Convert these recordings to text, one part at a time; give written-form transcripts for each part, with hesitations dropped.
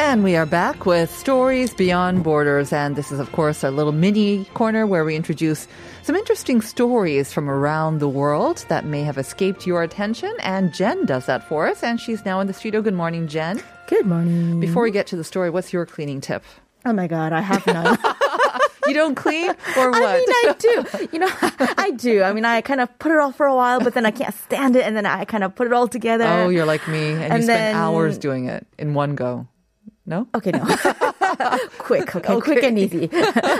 And we are back with Stories Beyond Borders. And this is, of course, our little mini corner where we introduce some interesting stories from around the world that may have escaped your attention. And Jen does that for us. And she's now in the studio. Good morning, Jen. Good morning. Before we get to the story, what's your cleaning tip? Oh, my God. I have none. You don't clean or what? I mean, I do. You know, I do. I mean, I kind of put it off for a while, but then I can't stand it. And then I kind of put it all together. Oh, you're like me. And you spend hours doing it in one go. No? Okay, no. Quick, okay. Okay. Quick and easy.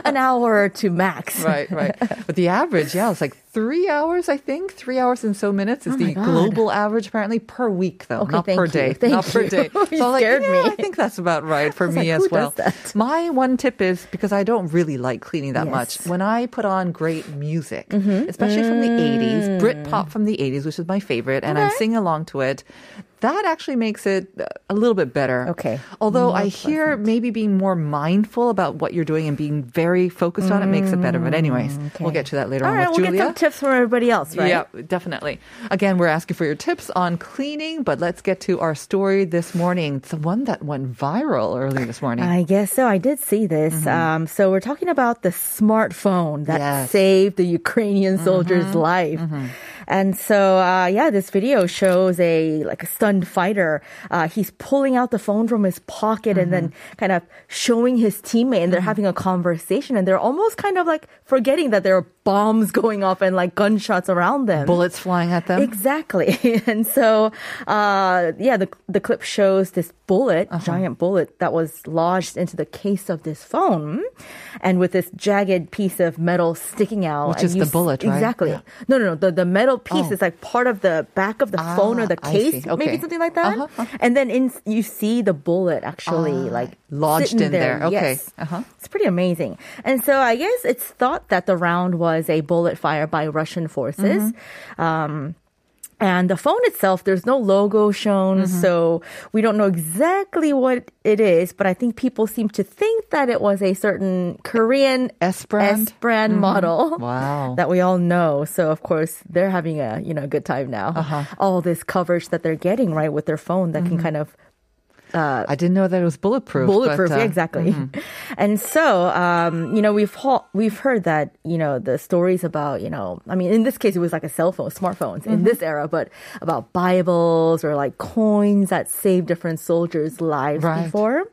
An hour or two max. Right, right. But the average, yeah, it's like 3 hours, I think. 3 hours and so minutes is the global average, apparently, per week, though. Okay, not per day. Not per day. So you scared me. I think that's about right for me as well. My one tip is, because I don't really like cleaning that much, when I put on great music, especially from the 80s, Britpop from the 80s, which is my favorite, and I'm singing along to it, that actually makes it a little bit better. Okay. Although I hear maybe being more mindful about what you're doing and being very focused on it makes it better. But anyways, we'll get to that later on with Julia. All right, we'll get some tips from everybody else, right? Yeah, definitely. Again, we're asking for your tips on cleaning, but let's get to our story this morning. It's the one that went viral early this morning. I guess so. I did see this. So we're talking about the smartphone that saved the Ukrainian soldier's life. And so, yeah, this video shows a stunned fighter. He's pulling out the phone from his pocket and then kind of showing his teammate, and they're having a conversation, and they're almost kind of like forgetting that there are bombs going off and like gunshots around them. Bullets flying at them. Exactly. And so, yeah, the clip shows this bullet, giant bullet that was lodged into the case of this phone, and with this jagged piece of metal sticking out. Which is the bullet, right? Exactly. Yeah. No. The metal piece is like part of the back of the phone or the case, maybe something like that. And then you see the bullet actually like lodged in there. Okay. Yes. It's pretty amazing. And so I guess it's thought that the round was a bullet fire by Russian forces. And the phone itself, there's no logo shown, so we don't know exactly what it is, but I think people seem to think that it was a certain Korean S brand model that we all know. So of course they're having a good time now. All this coverage that they're getting right with their phone that can kind of I didn't know that it was bulletproof. Bulletproof, yeah, exactly. And so, we've heard that, the stories about, in this case, it was like a cell phone, smartphones in this era, but about Bibles or like coins that saved different soldiers' lives before.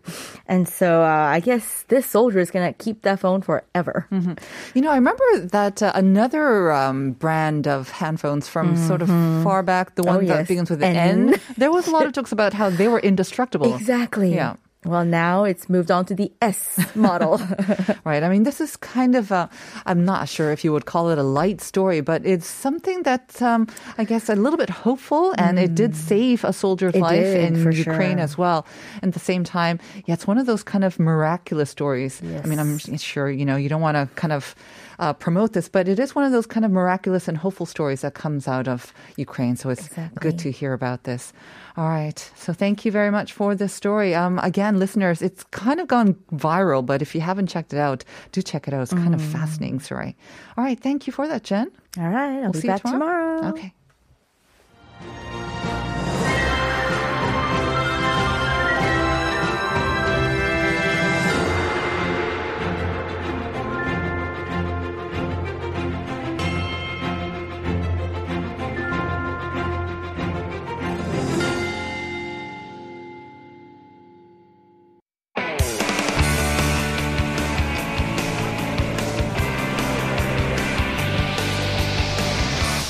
And so I guess this soldier is going to keep that phone forever. I remember that another brand of handphones from sort of far back, the one that begins with an N, there was a lot of jokes about how they were indestructible. Exactly. Yeah. Well, now it's moved on to the S model. Right. I mean, this is kind of I'm not sure if you would call it a light story, but it's something that's, I guess, a little bit hopeful, and it did save a soldier's life in Ukraine as well. And at the same time, yeah, it's one of those kind of miraculous stories. Yes. I mean, I'm sure, you don't want to kind of promote this, but it is one of those kind of miraculous and hopeful stories that comes out of Ukraine. So it's good to hear about this. All right. So thank you very much for this story. Again, listeners, it's kind of gone viral, but if you haven't checked it out, do check it out. It's kind of fascinating story. All right. Thank you for that, Jen. All right. I'll be back tomorrow. Okay.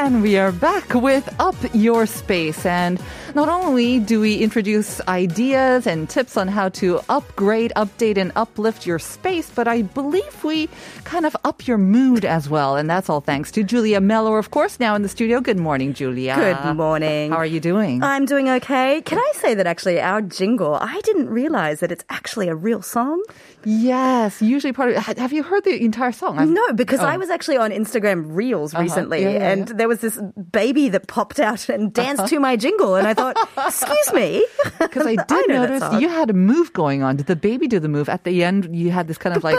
And we are back with Up Your Space. And not only do we introduce ideas and tips on how to upgrade, update, and uplift your space, but I believe we kind of up your mood as well. And that's all thanks to Julia Mellor, of course, now in the studio. Good morning, Julia. Good morning. How are you doing? I'm doing okay. Can I say that actually our jingle, I didn't realize that it's actually a real song? Yes, usually part of it. Have you heard the entire song? No, because I was actually on Instagram Reels recently, and there was this baby that popped out and danced to my jingle, and I thought, excuse me. Because I did notice you had a move going on. Did the baby do the move? At the end, you had this kind of like...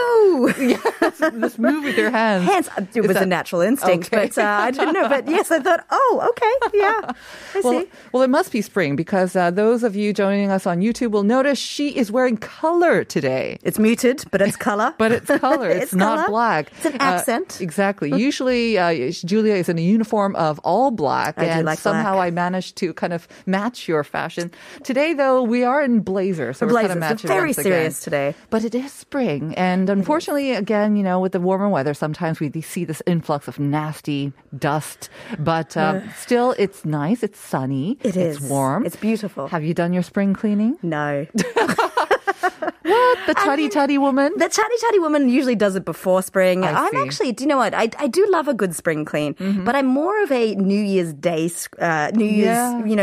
this move with your hands. It was a natural instinct, but I didn't know. But yes, I thought, I see. Well, it must be spring, because those of you joining us on YouTube will notice she is wearing color today. It's muted, but it's color. It's not black. It's an accent. Exactly. Usually, Julia is in a uniform of all black, I managed to kind of match your fashion. Today, though, we are in blazers, so we're kind of matching very serious today. But it is spring, and unfortunately, again, you know, with the warmer weather, sometimes we see this influx of nasty dust. But still, it's nice. It's sunny. It's warm. It's beautiful. Have you done your spring cleaning? No. What? The chatty woman? The chatty woman usually does it before spring. Do you know what? I do love a good spring clean, but I'm more of a New Year's Day,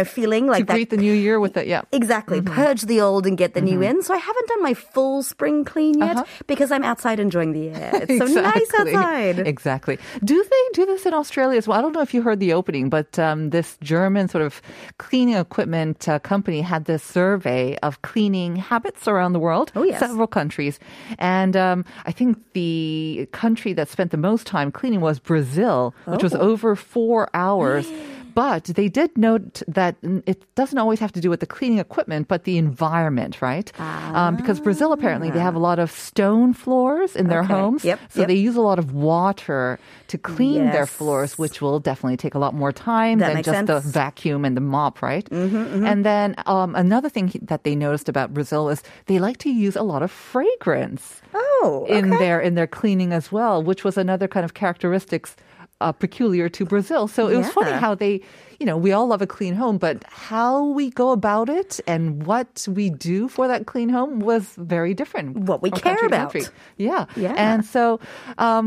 feeling. Like to greet the new year with it, yeah. Exactly. Mm-hmm. Purge the old and get the new in. So I haven't done my full spring clean yet because I'm outside enjoying the air. It's so nice outside. Exactly. Do they do this in Australia as well? I don't know if you heard the opening, but this German sort of cleaning equipment company had this survey of cleaning habits around the world. Oh, yes. Several countries. And I think the country that spent the most time cleaning was Brazil, which was over 4 hours. But they did note that it doesn't always have to do with the cleaning equipment, but the environment, right? Because Brazil, apparently, they have a lot of stone floors in their homes. So they use a lot of water to clean their floors, which will definitely take a lot more time than just the vacuum and the mop, right? And then another thing that they noticed about Brazil is they like to use a lot of fragrance in their cleaning as well, which was another kind of characteristics peculiar to Brazil. So it was funny how they, you know, we all love a clean home, but how we go about it and what we do for that clean home was very different. What we care about. Yeah. And so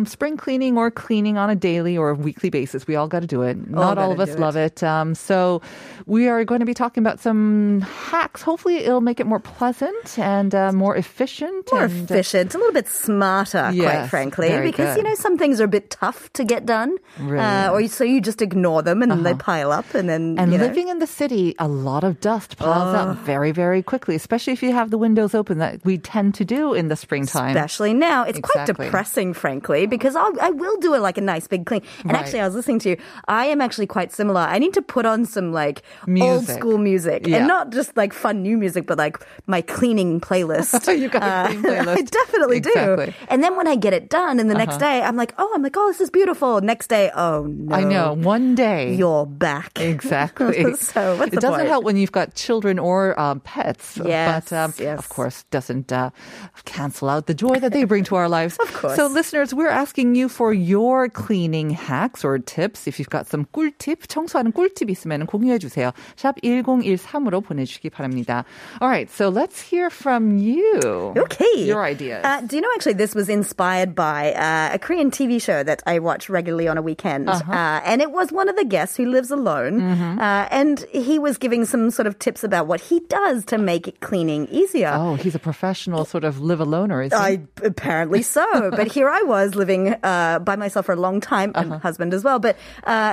spring cleaning or cleaning on a daily or a weekly basis, we all got to do it. Not all of us love it. So we are going to be talking about some hacks. Hopefully it'll make it more pleasant and more efficient. A little bit smarter, quite frankly, because, you know, some things are a bit tough to get done. Really? Or so you just ignore them and they pile up. And living in the city, a lot of dust piles up very, very quickly, especially if you have the windows open that we tend to do in the springtime. Especially now. It's quite depressing, frankly, because I will do it like a nice big clean. And actually, I was listening to you. I am actually quite similar. I need to put on some like old school music and not just like fun new music, but like my cleaning playlist. You got a clean playlist. I definitely do. And then when I get it done and the next day, I'm like, oh, this is beautiful. Next day, oh no. I know. One day. You're back. Exactly. So what's the point? It doesn't help when you've got children or pets. Yes. But of course, doesn't cancel out the joy that they bring to our lives. Of course. So listeners, we're asking you for your cleaning hacks or tips. If you've got some 꿀팁, 청소하는 꿀팁 있으면 공유해주세요. 샵 1013으로 보내주시기 바랍니다. All right. So let's hear from you. Okay. Your ideas. Do you know, actually, this was inspired by a Korean TV show that I watch regularly on a weekend. And it was one of the guests who lives alone. And he was giving some sort of tips about what he does to make cleaning easier. Oh, he's a professional sort of live-aloner, is he? Apparently so. But here I was living by myself for a long time, and husband as well, but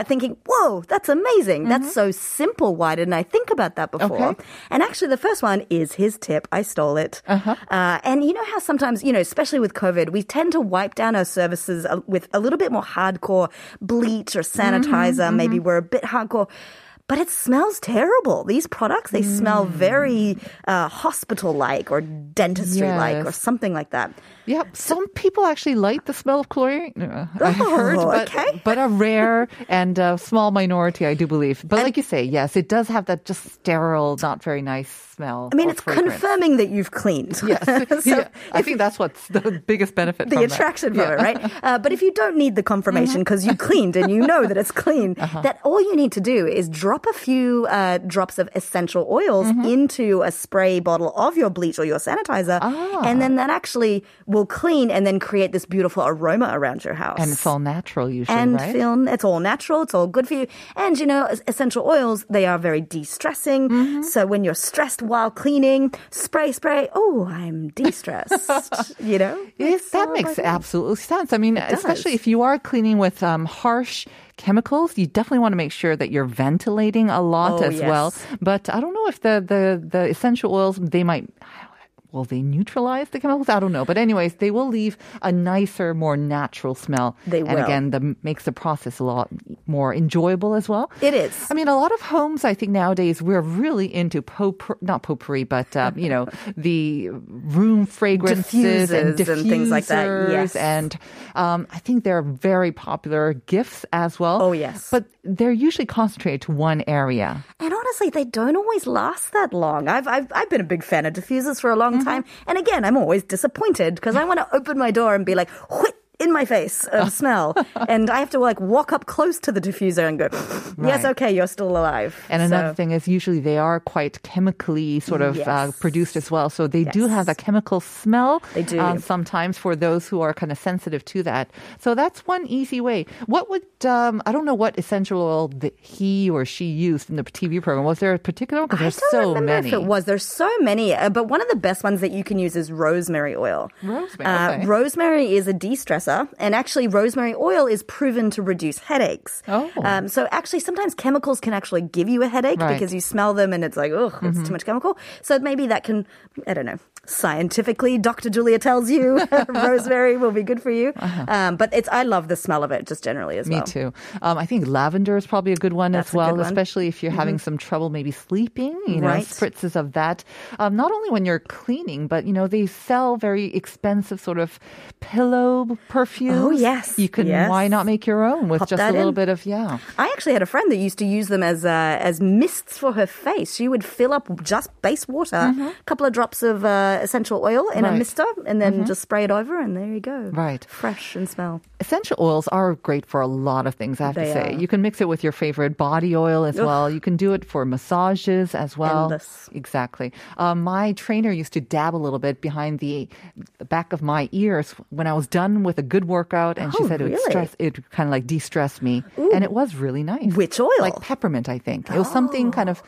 thinking, whoa, that's amazing. That's so simple. Why didn't I think about that before? Okay. And actually, the first one is his tip. I stole it. And you know how sometimes, you know, especially with COVID, we tend to wipe down our surfaces with a little bit more hardcore bleach or sanitizer. Maybe we're a bit hardcore. But it smells terrible. These products, they smell very hospital-like or dentistry-like or something like that. Yep. Some people actually like the smell of chlorine. But a rare and a small minority, I do believe. But and like you say, yes, it does have that just sterile, not very nice smell. I mean, it's fragrance. Confirming that you've cleaned. Yes. I think that's what's the biggest benefit. The attraction from it, right? But if you don't need the confirmation because you cleaned and you know that it's clean, that all you need to do is drop a few drops of essential oils into a spray bottle of your bleach or your sanitizer, and then that actually will clean and then create this beautiful aroma around your house. And it's all natural usually, right? It's all natural. It's all good for you. And, you know, essential oils, they are very de-stressing. So when you're stressed while cleaning, spray. Oh, I'm de-stressed, you know? Yes, that makes absolute sense. I mean, especially if you are cleaning with harsh chemicals, you definitely want to make sure that you're ventilating a lot well. But I don't know if the essential oils, they neutralize the chemicals? I don't know. But anyways, they will leave a nicer, more natural smell. They will. And again, that makes the process a lot more enjoyable as well. It is. I mean, a lot of homes, I think nowadays, we're really into the room fragrances and diffusers and things like that. Yes. And I think they're very popular gifts as well. Oh, yes. But they're usually concentrated to one area. And honestly, they don't always last that long. I've been a big fan of diffusers for a long time. And again, I'm always disappointed because I want to open my door and be like, whip in my face of smell. And I have to like walk up close to the diffuser and go, yes, okay, you're still alive. And another thing is usually they are quite chemically sort of produced as well. So they do have a chemical smell. They do. Sometimes for those who are kind of sensitive to that. So that's one easy way. What would, I don't know what essential oil that he or she used in the TV program. Was there a particular one? Because there's so many. I don't remember if it was. There's so many. But one of the best ones that you can use is rosemary oil. Rosemary, okay. Rosemary is a de-stressor. And actually, rosemary oil is proven to reduce headaches. Oh. So actually, sometimes chemicals can actually give you a headache because you smell them and it's like, oh, it's too much chemical. So maybe that can, I don't know, scientifically, Dr. Julia tells you rosemary will be good for you. But I love the smell of it just generally as well. Me too. I think lavender is probably a good one as well, especially if you're having some trouble maybe sleeping, spritzes of that. Not only when you're cleaning, but, they sell very expensive sort of pillow perfume. Oh, yes. You can, why not make your own with a little bit of. I actually had a friend that used to use them as mists for her face. She would fill up just base water, a couple of drops of essential oil in a mister, and then just spray it over, and there you go. Right. Fresh and smell. Essential oils are great for a lot of things, I have to say. You can mix it with your favorite body oil as well. You can do it for massages as well. Endless. Exactly. My trainer used to dab a little bit behind the back of my ears when I was done with a good workout, and she said it kind of like de-stressed me. Ooh. And it was really nice. Which oil? Like peppermint, I think. It was something kind of,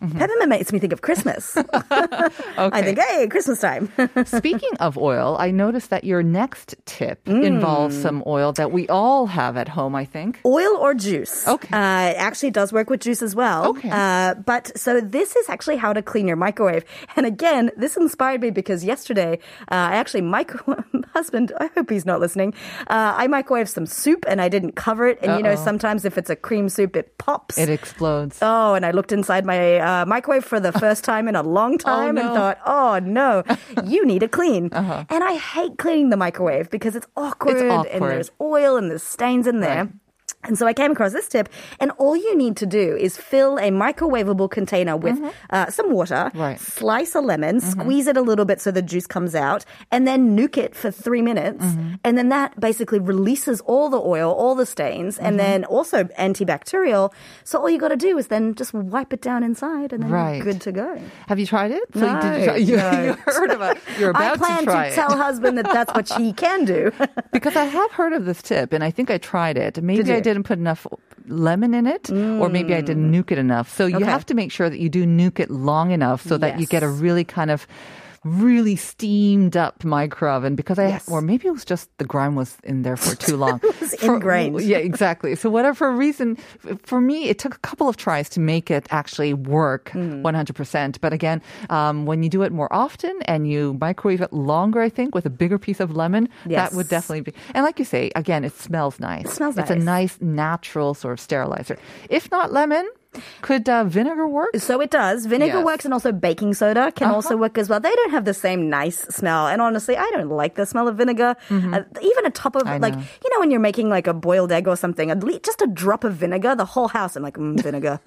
peppermint makes me think of Christmas. Okay. I think, hey, Christmas time. Speaking of oil, I noticed that your next tip involves some oil that we all have at home, I think. Oil or juice. Okay. It actually does work with juice as well. Okay. So this is actually how to clean your microwave. And again, this inspired me because yesterday, my husband, I hope he's not listening, I microwaved some soup and I didn't cover it. And sometimes if it's a cream soup, it pops. It explodes. Oh, and I looked inside my microwave for the first time in a long time and thought, oh no, you need a clean. And I hate cleaning the microwave because it's awkward. And there's oil and there's stains in there. Right. And so I came across this tip, and all you need to do is fill a microwavable container with some water, slice a lemon, squeeze it a little bit so the juice comes out, and then nuke it for 3 minutes. And then that basically releases all the oil, all the stains, and then also antibacterial. So all you got to do is then just wipe it down inside, and then you're good to go. Have you tried it? So no. You heard about it. You're about to try it. I plan to tell husband that that's what she can do. Because I have heard of this tip, and I think I tried it. Maybe I didn't put enough lemon in it, or maybe I didn't nuke it enough. So you have to make sure that you do nuke it long enough so that you get a really kind of really steamed up my crub. And because or maybe it was just the grime was in there for too long. It was ingrained. Yeah, exactly. So whatever reason, for me, it took a couple of tries to make it actually work 100%. But again, when you do it more often and you microwave it longer, I think, with a bigger piece of lemon, that would definitely be. And like you say, again, it smells nice. It smells nice. It's a nice, natural sort of sterilizer. If not lemon, could vinegar work? So it does. Vinegar works, and also baking soda can also work as well. They don't have the same nice smell. And honestly, I don't like the smell of vinegar. Mm-hmm. Even a top of, when you're making like a boiled egg or something, just a drop of vinegar, the whole house, I'm like, vinegar.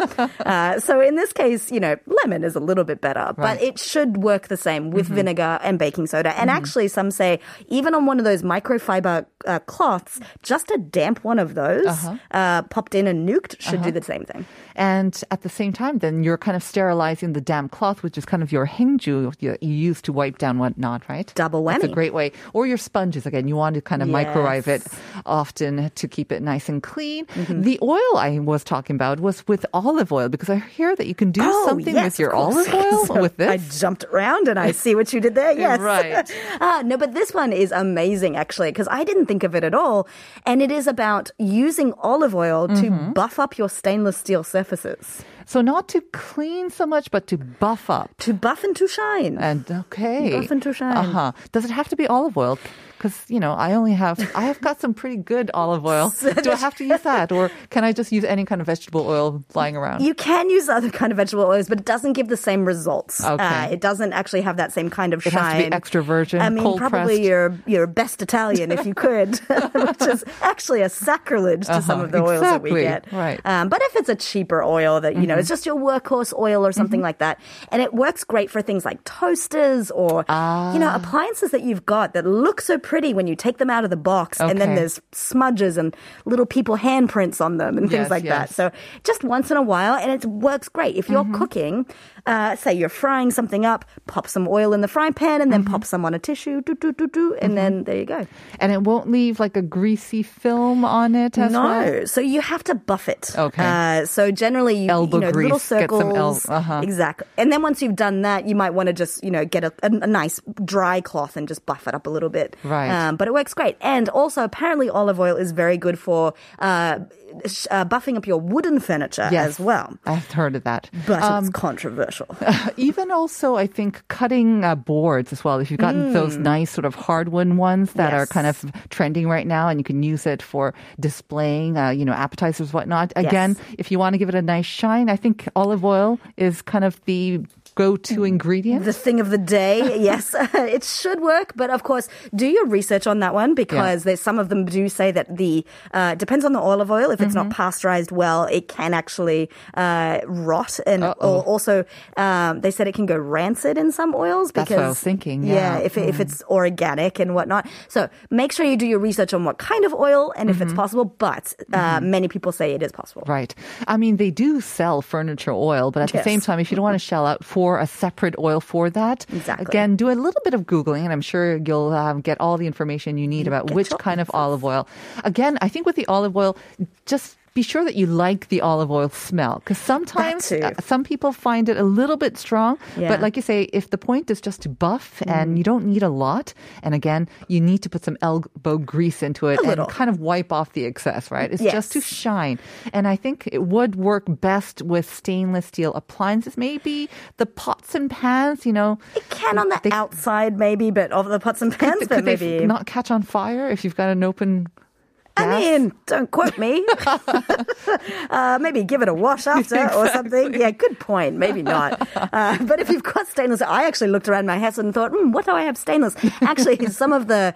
So in this case, lemon is a little bit better. Right. But it should work the same with vinegar and baking soda. And actually, some say, even on one of those microfiber cloths, just a damp one of those popped in and nuked should do the same thing. And at the same time, then you're kind of sterilizing the damp cloth, which is kind of your hangju you use to wipe down whatnot, right? Double whammy. That's a great way. Or your sponges, again, you want to kind of microwave it often to keep it nice and clean. Mm-hmm. The oil I was talking about was with olive oil, because I hear that you can do something with your olive oil so with this. I jumped around and I see what you did there. Yes. Right. No, but this one is amazing, actually, because I didn't think of it at all. And it is about using olive oil to buff up your stainless steel surfaces. So not to clean so much, but to buff up. To buff and to shine. Buff and to shine. Does it have to be olive oil? Because, I have got some pretty good olive oil. Do I have to use that? Or can I just use any kind of vegetable oil lying around? You can use other kind of vegetable oils, but it doesn't give the same results. Okay. It doesn't actually have that same kind of shine. It has to be extra virgin, cold-pressed. your best Italian, if you could, which is actually a sacrilege to some of the oils that we get. Right. But if it's a cheaper oil that, it's just your workhorse oil or something like that, and it works great for things like toasters or, appliances that you've got that look so pretty when you take them out of the box, and then there's smudges and little people handprints on them and things like that. So just once in a while, and it works great. If you're cooking, say you're frying something up, pop some oil in the frying pan and then pop some on a tissue, and then there you go. And it won't leave like a greasy film on it as well? No, so you have to buff it. Okay. So generally, elbow grease, little circles. Get some Exactly. And then once you've done that, you might want to just, get a nice dry cloth and just buff it up a little bit. Right. But it works great. And also, apparently, olive oil is very good for buffing up your wooden furniture as well. I've heard of that. But it's controversial. Even also, I think, cutting boards as well. If you've gotten those nice sort of hardwood ones that are kind of trending right now, and you can use it for displaying, appetizers, whatnot. Again, if you want to give it a nice shine, I think olive oil is kind of the go-to ingredient? The thing of the day, yes. It should work, but of course, do your research on that one, because there's some of them do say that the depends on the olive oil. If it's not pasteurized well, it can actually rot, and also they said it can go rancid in some oils. Because, that's what I was thinking. Yeah, if it's organic and whatnot. So make sure you do your research on what kind of oil and if it's possible, but many people say it is possible. Right. I mean, they do sell furniture oil, but at the same time, if you don't want to shell out for a separate oil for that. Exactly. Again, do a little bit of Googling, and I'm sure you'll get all the information you need about which kind of olive oil. Again, I think with the olive oil, just be sure that you like the olive oil smell, because sometimes some people find it a little bit strong, but like you say, if the point is just to buff and you don't need a lot, and again, you need to put some elbow grease into it and kind of wipe off the excess, right? It's just to shine. And I think it would work best with stainless steel appliances, maybe the pots and pans, It can on the outside maybe, but of the pots and pans, could maybe. Could they not catch on fire if you've got an open... I mean, don't quote me. Maybe give it a wash after or something. Yeah, good point. Maybe not. But if you've got stainless, I actually looked around my house and thought, what do I have stainless? Actually, some of the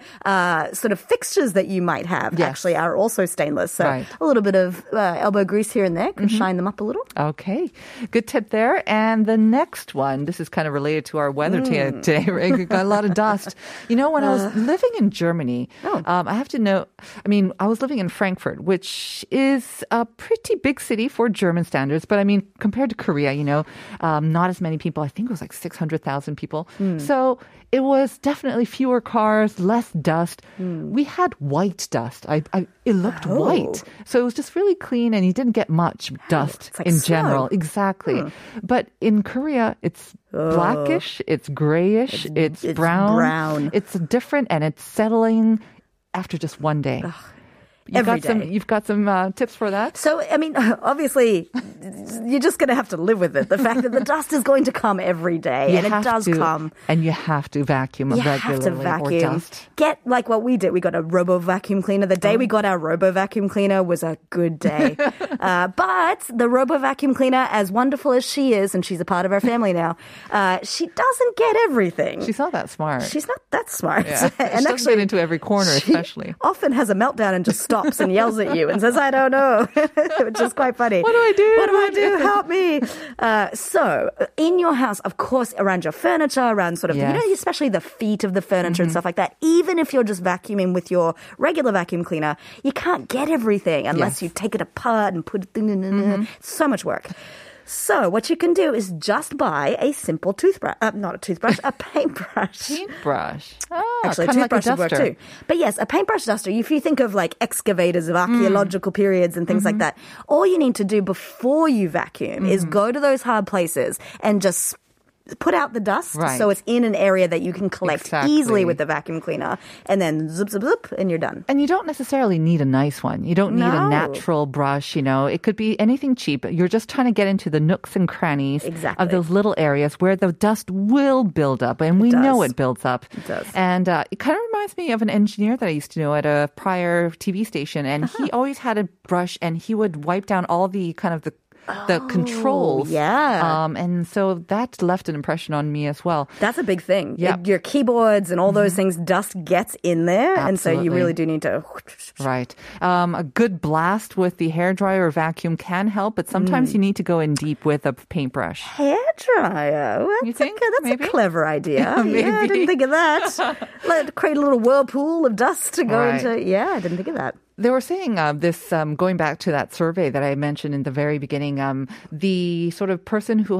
sort of fixtures that you might have actually are also stainless. So a little bit of elbow grease here and there can shine them up a little. Okay. Good tip there. And the next one, this is kind of related to our weather today. Got a lot of dust. When I was living in Germany, I have to know, I mean, I was was living in Frankfurt, which is a pretty big city for German standards. But I mean, compared to Korea, you know, not as many people. I think it was like 600,000 people. So it was definitely fewer cars, less dust. We had white dust. It looked white. So it was just really clean and you didn't get much dust in general. Exactly. But in Korea, it's blackish, it's grayish, it's brown. It's different and it's settling after just one day. You've got some tips for that? So, I mean, obviously, you're just going to have to live with it. The fact that the dust is going to come every day, and it does come. And you have to vacuum regularly or dust. Get like what we did. We got a robo-vacuum cleaner. The day we got our robo-vacuum cleaner was a good day. But the robo-vacuum cleaner, as wonderful as she is, and she's a part of our family now, she doesn't get everything. She's not that smart. She's not that smart. Yeah. And she doesn't get into every corner, especially. Often has a meltdown and just stops and yells at you and says, I don't know, which is quite funny. What do I do? What do I do? Help me. So in your house, of course, around your furniture, around sort of, you know, especially the feet of the furniture and stuff like that, even if you're just vacuuming with your regular vacuum cleaner, you can't get everything unless you take it apart and put it so much work. So what you can do is just buy a simple toothbrush, not a toothbrush, a paintbrush. Paintbrush. Oh, actually, a toothbrush would work too. But yes, a paintbrush duster. If you think of like excavators of archaeological periods and things like that, all you need to do before you vacuum is go to those hard places and just put out the dust so it's in an area that you can collect easily with the vacuum cleaner, and then zoop, zoop, zoop, and you're done. And you don't necessarily need a nice one. You don't need a natural brush, you know. It could be anything cheap. You're just trying to get into the nooks and crannies of those little areas where the dust will build up, and we know it builds up. It does. And it kind of reminds me of an engineer that I used to know at a prior TV station, and he always had a brush, and he would wipe down all the kind of the controls. Yeah. And so that left an impression on me as well. That's a big thing. Yep. Your keyboards and all those things, dust gets in there. Absolutely. And so you really do need to. Right. A good blast with the hairdryer or vacuum can help, but sometimes you need to go in deep with a paintbrush. Hairdryer? You think? That's a clever idea. Yeah, I didn't think of that. Like, create a little whirlpool of dust to go into. Yeah, I didn't think of that. They were saying this, going back to that survey that I mentioned in the very beginning, the sort of person who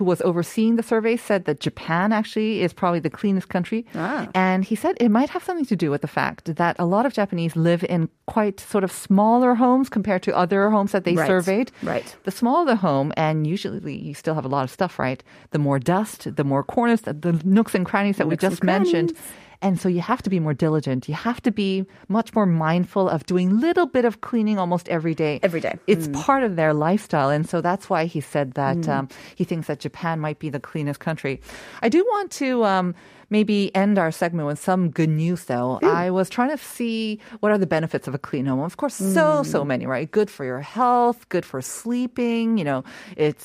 was overseeing the survey said that Japan actually is probably the cleanest country. And he said it might have something to do with the fact that a lot of Japanese live in quite sort of smaller homes compared to other homes that they surveyed. Right. The smaller the home, and usually you still have a lot of stuff, right? The more dust, the more corners, the nooks and crannies that we just mentioned. And so you have to be more diligent. You have to be much more mindful of doing little bit of cleaning almost every day. Every day. It's part of their lifestyle. And so that's why he said that he thinks that Japan might be the cleanest country. I do want to maybe end our segment with some good news, though. I was trying to see what are the benefits of a clean home. Of course, so many, right? Good for your health, good for sleeping. You know, it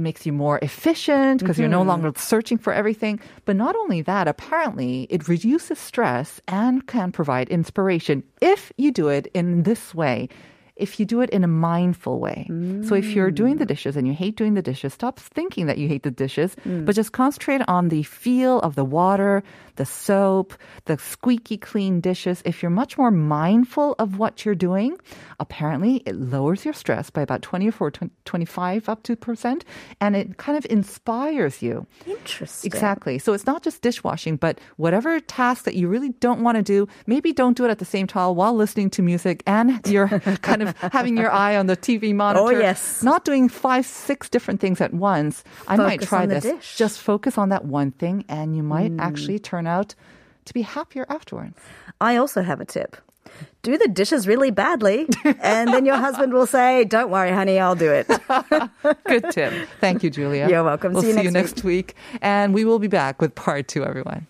makes you more efficient because you're no longer searching for everything. But not only that, apparently, it reduces stress and can provide inspiration if you do it in this way. If you do it in a mindful way. So if you're doing the dishes and you hate doing the dishes, stop thinking that you hate the dishes, but just concentrate on the feel of the water, the soap, the squeaky clean dishes. If you're much more mindful of what you're doing, apparently it lowers your stress by about 25% and it kind of inspires you. Interesting. Exactly. So it's not just dishwashing, but whatever task that you really don't want to do, maybe don't do it at the same time while listening to music and you're kind of having your eye on the TV monitor. Oh, yes. Not doing 5-6 different things at once. I might try this. Dish. Just focus on that one thing and you might actually turn out to be happier afterwards. I also have a tip. Do the dishes really badly, and then your husband will say, don't worry, honey, I'll do it. Good tip. Thank you, Julia. You're welcome. We'll see you next week. And we will be back with part 2, everyone.